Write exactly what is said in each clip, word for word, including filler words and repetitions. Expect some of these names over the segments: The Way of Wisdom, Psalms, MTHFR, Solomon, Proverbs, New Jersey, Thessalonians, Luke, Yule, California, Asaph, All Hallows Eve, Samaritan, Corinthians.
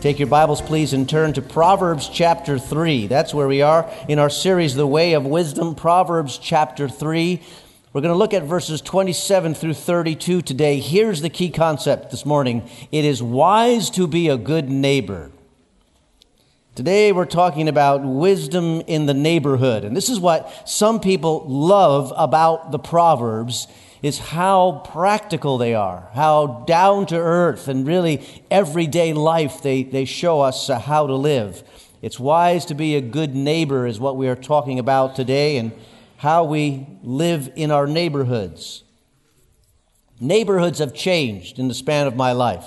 Take your Bibles, please, and turn to Proverbs chapter three. That's where we are in our series, The Way of Wisdom, Proverbs chapter three. We're going to look at verses twenty-seven through thirty-two today. Here's the key concept this morning. It is wise to be a good neighbor. Today we're talking about wisdom in the neighborhood. And this is what some people love about the Proverbs, is how practical they are, how down to earth and really everyday life they, they show us how to live. It's wise to be a good neighbor is what we are talking about today, and how we live in our neighborhoods. Neighborhoods have changed in the span of my life.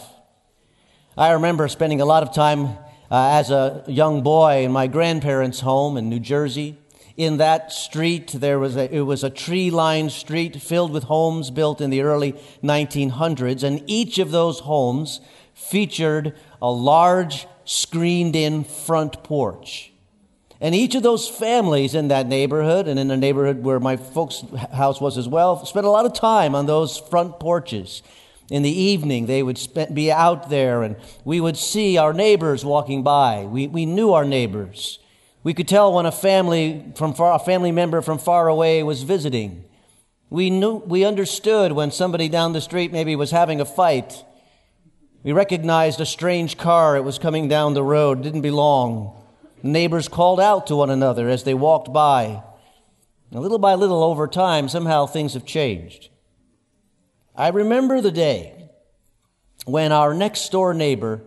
I remember spending a lot of time uh, as a young boy in my grandparents' home in New Jersey. In that street, there was a, it was a tree-lined street filled with homes built in the early nineteen hundreds, and each of those homes featured a large screened-in front porch. And each of those families in that neighborhood, and in the neighborhood where my folks' house was as well, spent a lot of time on those front porches. In the evening, they would be out there, and we would see our neighbors walking by. We we knew our neighbors. We could tell when a family from far, a family member from far away was visiting. We knew, we understood when somebody down the street maybe was having a fight. We recognized a strange car. It was coming down the road. It didn't belong. Neighbors called out to one another as they walked by. And little by little over time, somehow things have changed. I remember the day when our next door neighbor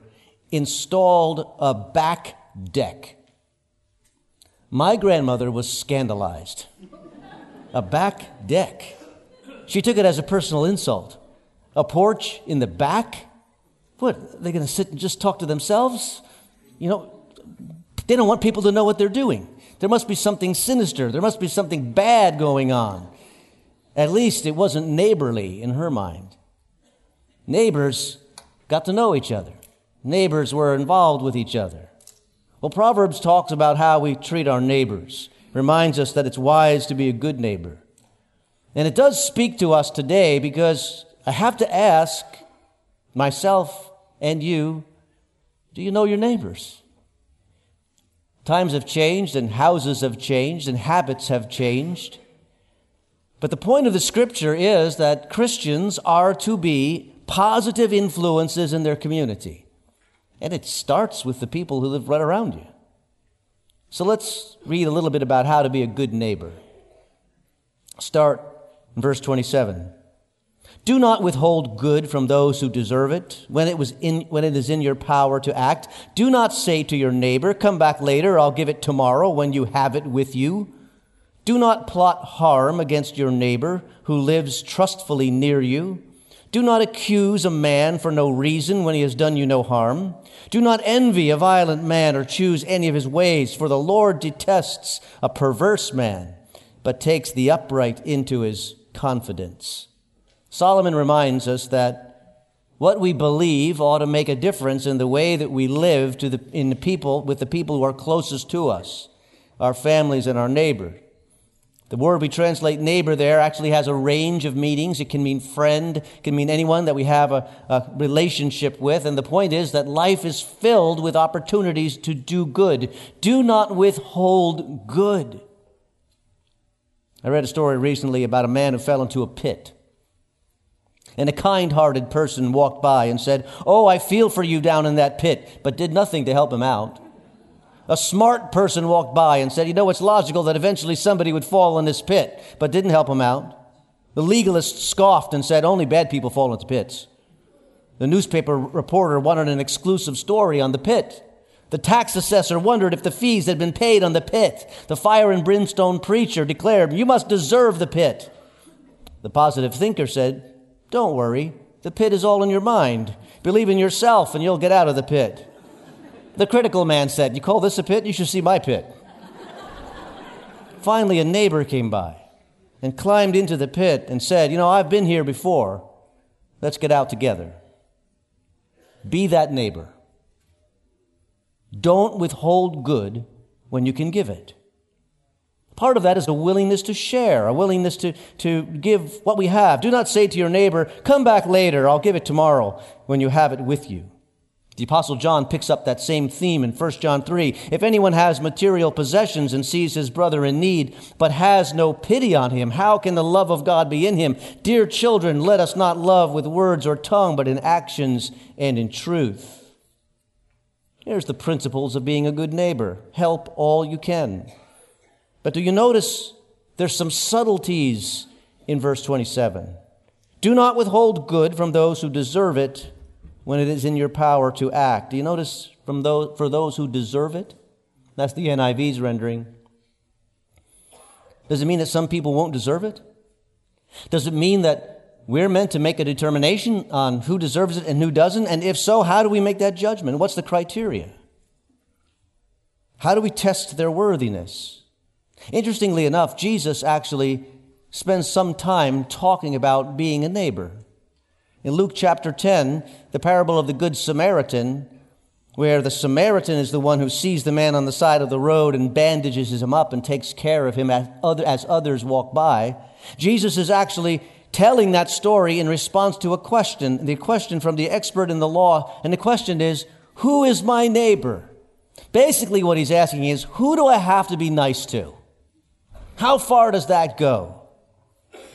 installed a back deck. My grandmother was scandalized. A back deck. She took it as a personal insult. A porch in the back? What, are they going to sit and just talk to themselves? You know, they don't want people to know what they're doing. There must be something sinister. There must be something bad going on. At least it wasn't neighborly in her mind. Neighbors got to know each other. Neighbors were involved with each other. Well, Proverbs talks about how we treat our neighbors. Reminds us that it's wise to be a good neighbor. And it does speak to us today because I have to ask myself and you, do you know your neighbors? Times have changed, and houses have changed, and habits have changed. But the point of the scripture is that Christians are to be positive influences in their community. And it starts with the people who live right around you. So let's read a little bit about how to be a good neighbor. Start in verse twenty-seven. Do not withhold good from those who deserve it when it was in, when it is in your power to act. Do not say to your neighbor, come back later, I'll give it tomorrow when you have it with you. Do not plot harm against your neighbor who lives trustfully near you. Do not accuse a man for no reason when he has done you no harm. Do not envy a violent man or choose any of his ways, for the Lord detests a perverse man, but takes the upright into his confidence. Solomon reminds us that what we believe ought to make a difference in the way that we live to the, in the people with the people who are closest to us, our families and our neighbor. The word we translate neighbor there actually has a range of meanings. It can mean friend, it can mean anyone that we have a, a relationship with. And the point is that life is filled with opportunities to do good. Do not withhold good. I read a story recently about a man who fell into a pit. And a kind-hearted person walked by and said, "Oh, I feel for you down in that pit," but did nothing to help him out. A smart person walked by and said, you know, it's logical that eventually somebody would fall in this pit, but didn't help him out. The legalist scoffed and said, only bad people fall into pits. The newspaper reporter wanted an exclusive story on the pit. The tax assessor wondered if the fees had been paid on the pit. The fire and brimstone preacher declared, you must deserve the pit. The positive thinker said, don't worry, the pit is all in your mind. Believe in yourself and you'll get out of the pit. The critical man said, you call this a pit? You should see my pit. Finally, a neighbor came by and climbed into the pit and said, you know, I've been here before. Let's get out together. Be that neighbor. Don't withhold good when you can give it. Part of that is a willingness to share, a willingness to, to give what we have. Do not say to your neighbor, come back later, I'll give it tomorrow, when you have it with you. The Apostle John picks up that same theme in First John three. If anyone has material possessions and sees his brother in need, but has no pity on him, how can the love of God be in him? Dear children, let us not love with words or tongue, but in actions and in truth. Here's the principles of being a good neighbor. Help all you can. But do you notice there's some subtleties in verse twenty-seven? Do not withhold good from those who deserve it, when it is in your power to act. Do you notice from those, for those who deserve it? That's the N I V's rendering. Does it mean that some people won't deserve it? Does it mean that we're meant to make a determination on who deserves it and who doesn't? And if so, how do we make that judgment? What's the criteria? How do we test their worthiness? Interestingly enough, Jesus actually spends some time talking about being a neighbor. In Luke chapter ten, the parable of the Good Samaritan, where the Samaritan is the one who sees the man on the side of the road and bandages him up and takes care of him as, other, as others walk by, Jesus is actually telling that story in response to a question, the question from the expert in the law, and the question is, who is my neighbor? Basically what he's asking is, who do I have to be nice to? How far does that go?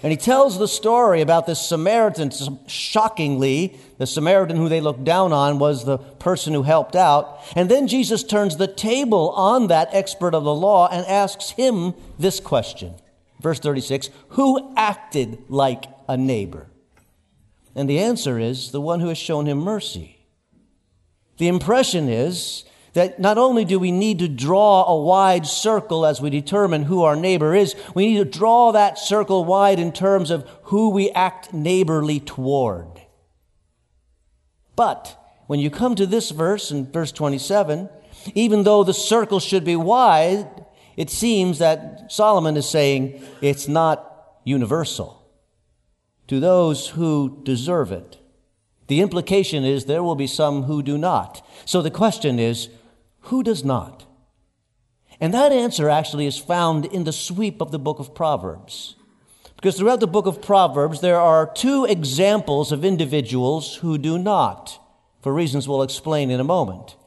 And he tells the story about this Samaritan. Shockingly, the Samaritan who they looked down on was the person who helped out. And then Jesus turns the table on that expert of the law and asks him this question. Verse thirty-six, who acted like a neighbor? And the answer is the one who has shown him mercy. The impression is that not only do we need to draw a wide circle as we determine who our neighbor is, we need to draw that circle wide in terms of who we act neighborly toward. But when you come to this verse in verse twenty-seven, even though the circle should be wide, it seems that Solomon is saying it's not universal to those who deserve it. The implication is there will be some who do not. So the question is, who does not? And that answer actually is found in the sweep of the book of Proverbs. Because throughout the book of Proverbs, there are two examples of individuals who do not, for reasons we'll explain in a moment.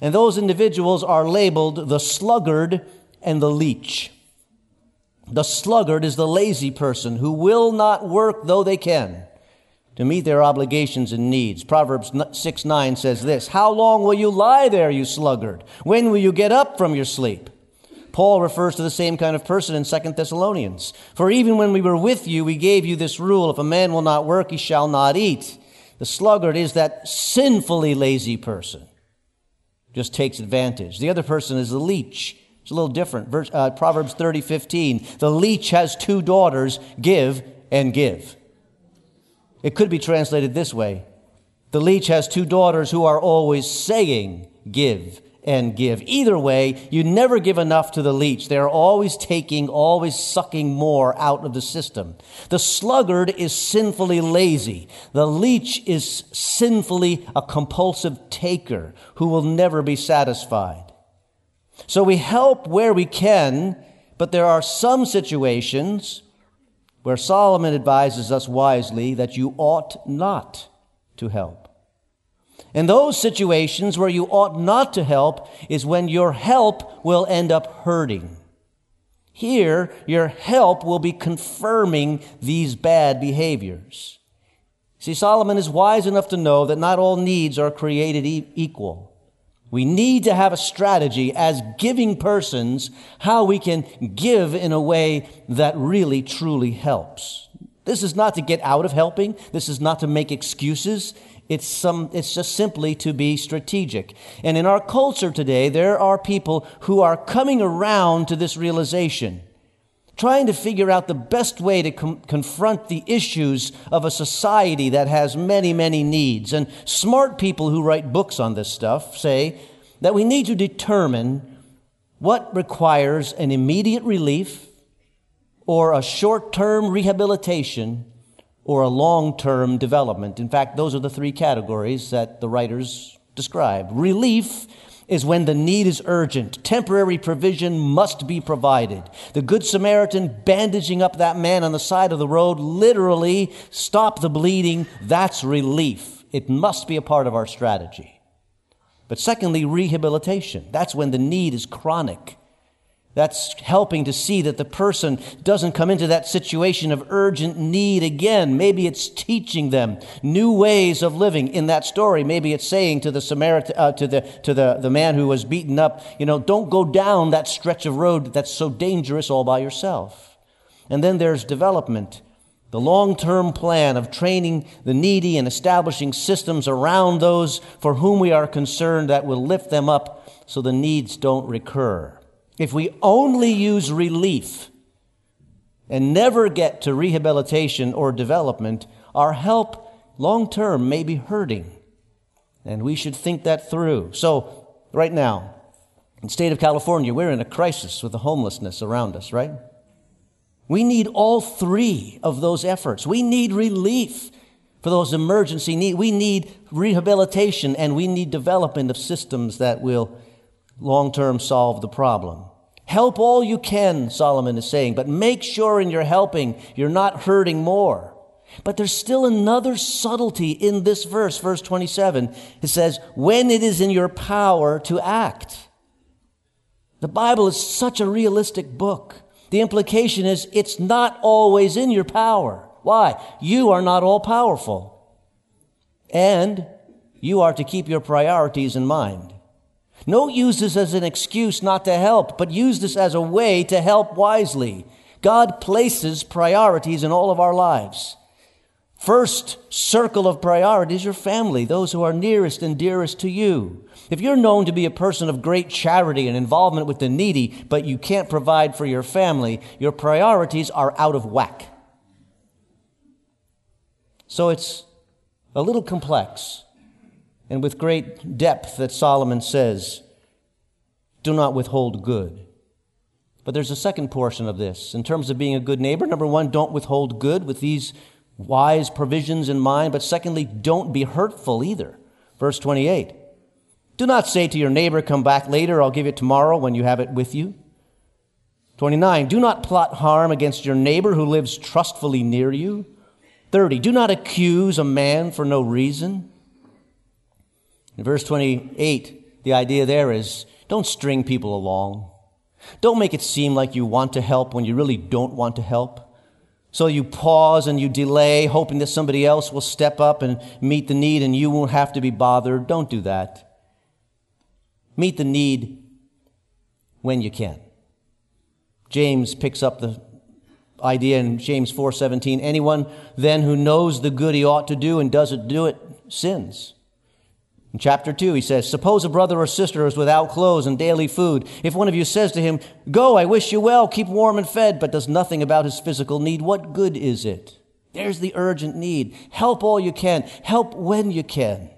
And those individuals are labeled the sluggard and the leech. The sluggard is the lazy person who will not work though they can to meet their obligations and needs. Proverbs six nine says this, how long will you lie there, you sluggard? When will you get up from your sleep? Paul refers to the same kind of person in Second Thessalonians. For even when we were with you, we gave you this rule, if a man will not work, he shall not eat. The sluggard is that sinfully lazy person, just takes advantage. The other person is the leech. It's a little different. Verse, uh, Proverbs thirty fifteen, the leech has two daughters, give and give. It could be translated this way. The leech has two daughters who are always saying, give and give. Either way, you never give enough to the leech. They are always taking, always sucking more out of the system. The sluggard is sinfully lazy. The leech is sinfully a compulsive taker who will never be satisfied. So we help where we can, but there are some situations where Solomon advises us wisely that you ought not to help. And those situations where you ought not to help is when your help will end up hurting. Here, your help will be confirming these bad behaviors. See, Solomon is wise enough to know that not all needs are created equal. We need to have a strategy as giving persons how we can give in a way that really, truly helps. This is not to get out of helping. This is not to make excuses. It's some, it's just simply to be strategic. And in our culture today, there are people who are coming around to this realization, trying to figure out the best way to com- confront the issues of a society that has many, many needs. And smart people who write books on this stuff say that we need to determine what requires an immediate relief or a short-term rehabilitation or a long-term development. In fact, those are the three categories that the writers describe. Relief is when the need is urgent. Temporary provision must be provided. The Good Samaritan bandaging up that man on the side of the road literally stopped the bleeding. That's relief. It must be a part of our strategy. But secondly, rehabilitation. That's when the need is chronic. That's helping to see that the person doesn't come into that situation of urgent need again. Maybe it's teaching them new ways of living. In that story, maybe it's saying to the Samaritan, uh, to the to the, the man who was beaten up, you know, don't go down that stretch of road that's so dangerous all by yourself. And then there's development, the long-term plan of training the needy and establishing systems around those for whom we are concerned that will lift them up so the needs don't recur. If we only use relief and never get to rehabilitation or development, our help long-term may be hurting, and we should think that through. So right now, in the state of California, we're in a crisis with the homelessness around us, right? We need all three of those efforts. We need relief for those emergency needs. We need rehabilitation, and we need development of systems that will long-term solve the problem. Help all you can, Solomon is saying, but make sure in your helping you're not hurting more. But there's still another subtlety in this verse, verse twenty-seven. It says, when it is in your power to act. The Bible is such a realistic book. The implication is it's not always in your power. Why? You are not all-powerful. And you are to keep your priorities in mind. Don't use this as an excuse not to help, but use this as a way to help wisely. God places priorities in all of our lives. First circle of priorities, your family, those who are nearest and dearest to you. If you're known to be a person of great charity and involvement with the needy, but you can't provide for your family, your priorities are out of whack. So it's a little complex. And with great depth that Solomon says, do not withhold good. But there's a second portion of this. In terms of being a good neighbor, number one, don't withhold good with these wise provisions in mind. But secondly, don't be hurtful either. Verse twenty-eight, do not say to your neighbor, come back later, I'll give it tomorrow when you have it with you. twenty-nine, do not plot harm against your neighbor who lives trustfully near you. thirty, do not accuse a man for no reason. In verse twenty-eight, the idea there is don't string people along. Don't make it seem like you want to help when you really don't want to help. So you pause and you delay, hoping that somebody else will step up and meet the need and you won't have to be bothered. Don't do that. Meet the need when you can. James picks up the idea in James four seventeen. Anyone then who knows the good he ought to do and doesn't do it sins. In chapter two, he says, suppose a brother or sister is without clothes and daily food. If one of you says to him, go, I wish you well, keep warm and fed, but does nothing about his physical need, what good is it? There's the urgent need. Help all you can. Help when you can.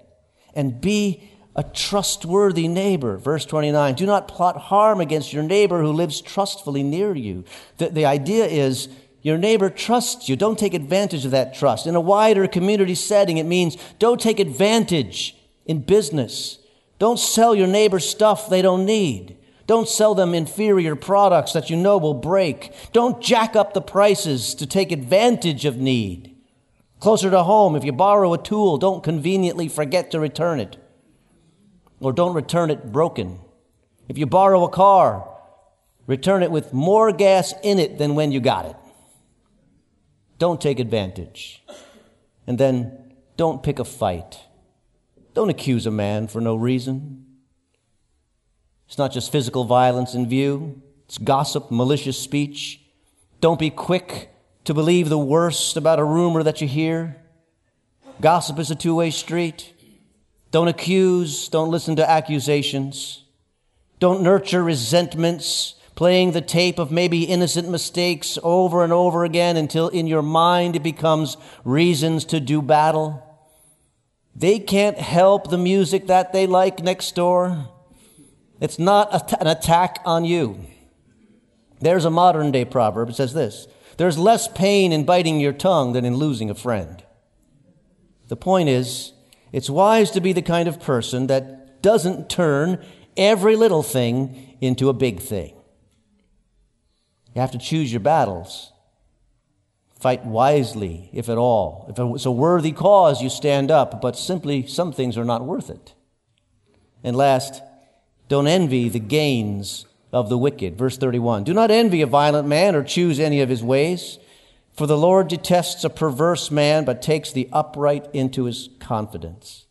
And be a trustworthy neighbor. Verse twenty-nine, do not plot harm against your neighbor who lives trustfully near you. The, the idea is, your neighbor trusts you. Don't take advantage of that trust. In a wider community setting, it means don't take advantage. In business, don't sell your neighbor stuff they don't need. Don't sell them inferior products that you know will break. Don't jack up the prices to take advantage of need. Closer to home, if you borrow a tool, don't conveniently forget to return it. Or don't return it broken. If you borrow a car, return it with more gas in it than when you got it. Don't take advantage. And then don't pick a fight. Don't accuse a man for no reason. It's not just physical violence in view. It's gossip, malicious speech. Don't be quick to believe the worst about a rumor that you hear. Gossip is a two-way street. Don't accuse. Don't listen to accusations. Don't nurture resentments, playing the tape of maybe innocent mistakes over and over again until in your mind it becomes reasons to do battle. They can't help the music that they like next door. It's not an attack on you. There's a modern-day proverb. It says this: there's less pain in biting your tongue than in losing a friend. The point is, it's wise to be the kind of person that doesn't turn every little thing into a big thing. You have to choose your battles. Fight wisely, if at all. If it's a worthy cause, you stand up, but simply some things are not worth it. And last, don't envy the gains of the wicked. Verse thirty-one, do not envy a violent man or choose any of his ways, for the Lord detests a perverse man, but takes the upright into his confidence.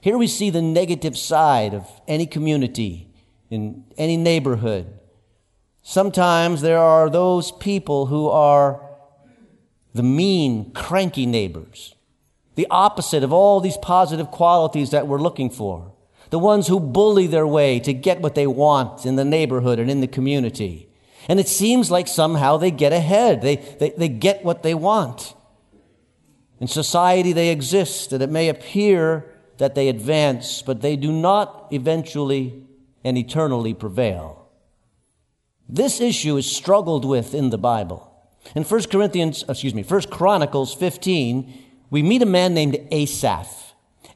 Here we see the negative side of any community, in any neighborhood. Sometimes there are those people who are the mean, cranky neighbors, the opposite of all these positive qualities that we're looking for, the ones who bully their way to get what they want in the neighborhood and in the community. And it seems like somehow they get ahead. They, they, they get what they want. In society they exist, and it may appear that they advance, but they do not eventually and eternally prevail. This issue is struggled with in the Bible. In First Corinthians, excuse me, First Chronicles fifteen, we meet a man named Asaph.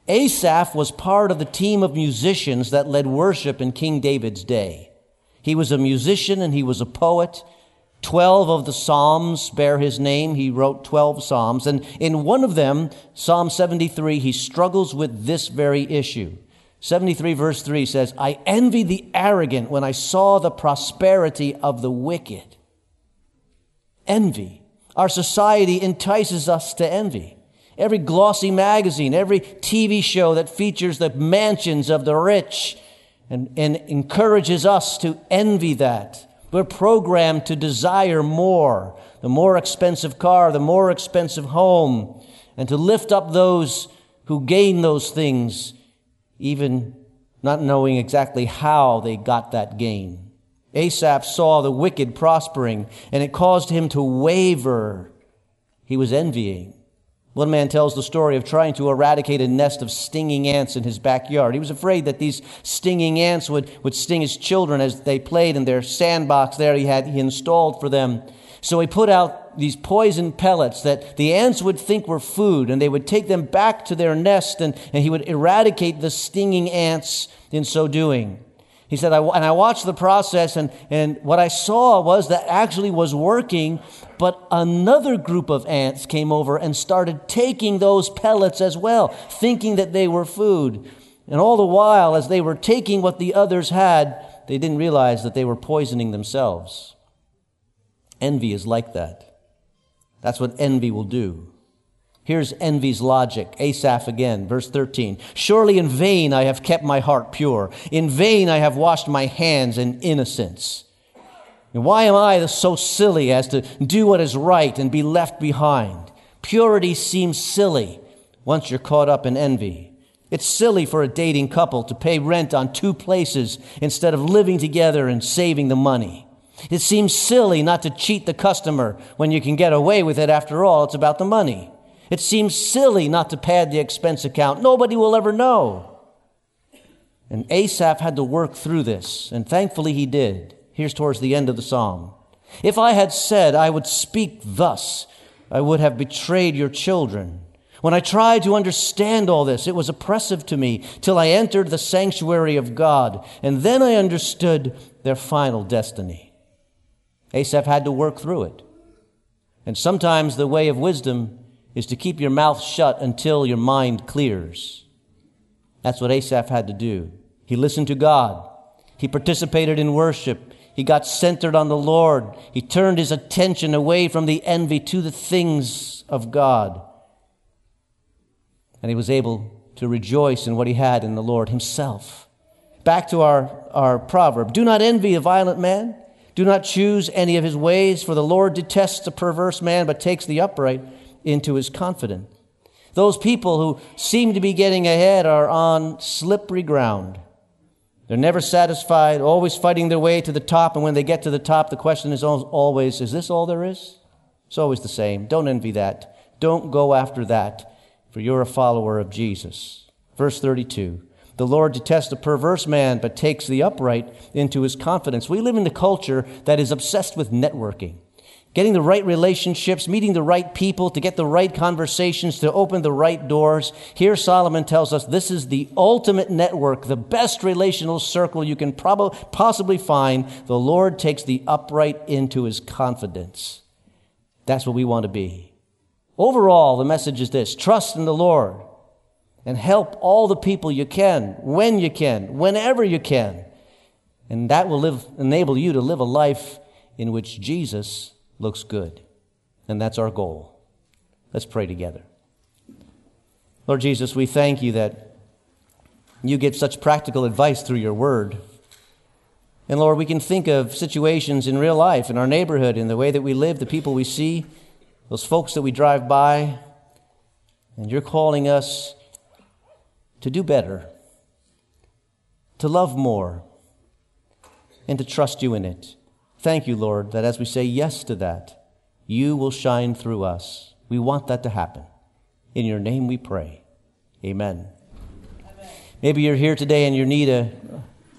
Asaph was part of the team of musicians that led worship in King David's day. He was a musician and he was a poet. Twelve of the Psalms bear his name. He wrote twelve Psalms. And in one of them, Psalm seventy-three, he struggles with this very issue. seventy-three verse three says, I envied the arrogant when I saw the prosperity of the wicked. Envy. Our society entices us to envy. Every glossy magazine, every T V show that features the mansions of the rich and, and encourages us to envy that. We're programmed to desire more, the more expensive car, the more expensive home, and to lift up those who gain those things, even not knowing exactly how they got that gain. Asaph saw the wicked prospering, and it caused him to waver. He was envying. One man tells the story of trying to eradicate a nest of stinging ants in his backyard. He was afraid that these stinging ants would, would sting his children as they played in their sandbox there he had he installed for them. So he put out these poison pellets that the ants would think were food, and they would take them back to their nest, and, and he would eradicate the stinging ants in so doing. He said, I, and I watched the process, and, and what I saw was that actually was working, but another group of ants came over and started taking those pellets as well, thinking that they were food. And all the while, as they were taking what the others had, they didn't realize that they were poisoning themselves. Envy is like that. That's what envy will do. Here's envy's logic. Asaph again, verse thirteen. Surely in vain I have kept my heart pure. In vain I have washed my hands in innocence. And why am I so silly as to do what is right and be left behind? Purity seems silly once you're caught up in envy. It's silly for a dating couple to pay rent on two places instead of living together and saving the money. It seems silly not to cheat the customer when you can get away with it. After all, it's about the money. It seems silly not to pad the expense account. Nobody will ever know. And Asaph had to work through this, and thankfully he did. Here's towards the end of the psalm. If I had said I would speak thus, I would have betrayed your children. When I tried to understand all this, it was oppressive to me till I entered the sanctuary of God, and then I understood their final destiny. Asaph had to work through it. And sometimes the way of wisdom is to keep your mouth shut until your mind clears. That's what Asaph had to do. He listened to God. He participated in worship. He got centered on the Lord. He turned his attention away from the envy to the things of God. And he was able to rejoice in what he had in the Lord himself. Back to our, our proverb. Do not envy a violent man. Do not choose any of his ways, for the Lord detests a perverse man, but takes the upright into his confidence. Those people who seem to be getting ahead are on slippery ground. They're never satisfied, always fighting their way to the top, and when they get to the top, the question is always, is this all there is? It's always the same. Don't envy that. Don't go after that, for you're a follower of Jesus. Verse thirty-two, the Lord detests a perverse man, but takes the upright into his confidence. We live in a culture that is obsessed with networking. Getting the right relationships, meeting the right people, to get the right conversations, to open the right doors. Here Solomon tells us this is the ultimate network, the best relational circle you can prob- possibly find. The Lord takes the upright into his confidence. That's what we want to be. Overall, the message is this: trust in the Lord and help all the people you can, when you can, whenever you can. And that will live, enable you to live a life in which Jesus looks good. And that's our goal. Let's pray together. Lord Jesus, we thank you that you give such practical advice through your word. And Lord, we can think of situations in real life, in our neighborhood, in the way that we live, the people we see, those folks that we drive by. And you're calling us to do better, to love more, and to trust you in it. Thank you, Lord, that as we say yes to that, you will shine through us. We want that to happen. In your name we pray. Amen. Amen. Maybe you're here today and you need a,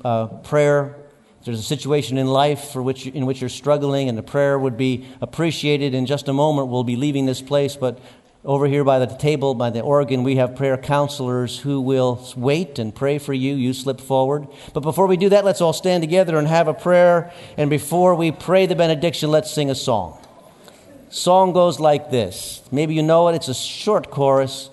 a prayer. There's a situation in life for which in which you're struggling, and the prayer would be appreciated. In just a moment, we'll be leaving this place, but over here by the table, by the organ, we have prayer counselors who will wait and pray for you. You slip forward. But before we do that, let's all stand together and have a prayer. And before we pray the benediction, let's sing a song. Song goes like this. Maybe you know it. It's a short chorus.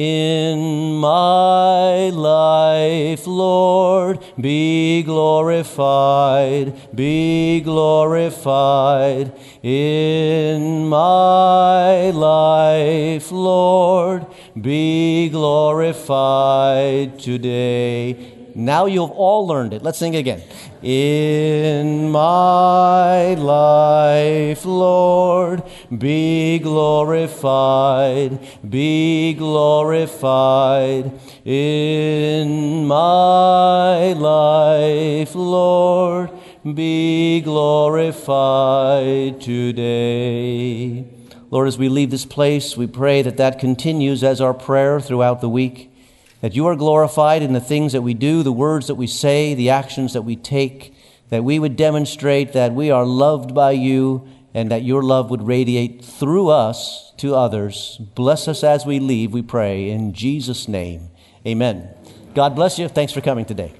In my life, Lord, be glorified, be glorified. In my life, Lord, be glorified today. Now you've all learned it. Let's sing it again. In my life, Lord, be glorified, be glorified. In my life, Lord, be glorified today. Lord, as we leave this place, we pray that that continues as our prayer throughout the week. That you are glorified in the things that we do, the words that we say, the actions that we take, that we would demonstrate that we are loved by you and that your love would radiate through us to others. Bless us as we leave, we pray, in Jesus' name. Amen. God bless you. Thanks for coming today.